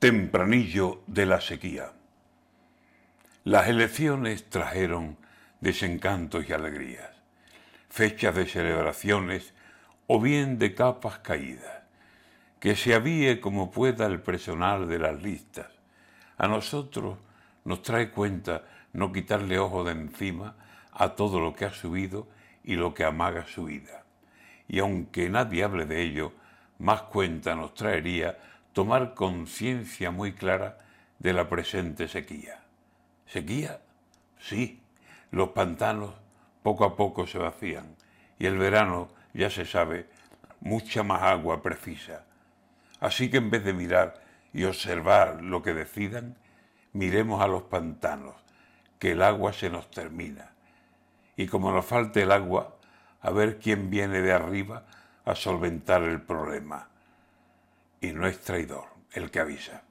Tempranillo de la sequía. Las elecciones trajeron desencantos y alegrías, fechas de celebraciones o bien de capas caídas. Que se avíe como pueda el personal de las listas. A nosotros nos trae cuenta no quitarle ojo de encima a todo lo que ha subido y lo que amaga su vida. Y aunque nadie hable de ello, más cuenta nos traería tomar conciencia muy clara de la presente sequía. ¿Sequía? Sí, los pantanos poco a poco se vacían y el verano, ya se sabe, mucha más agua precisa. Así que en vez de mirar y observar lo que decidan, miremos a los pantanos, que el agua se nos termina. Y como nos falte el agua, a ver quién viene de arriba a solventar el problema. Y no es traidor el que avisa.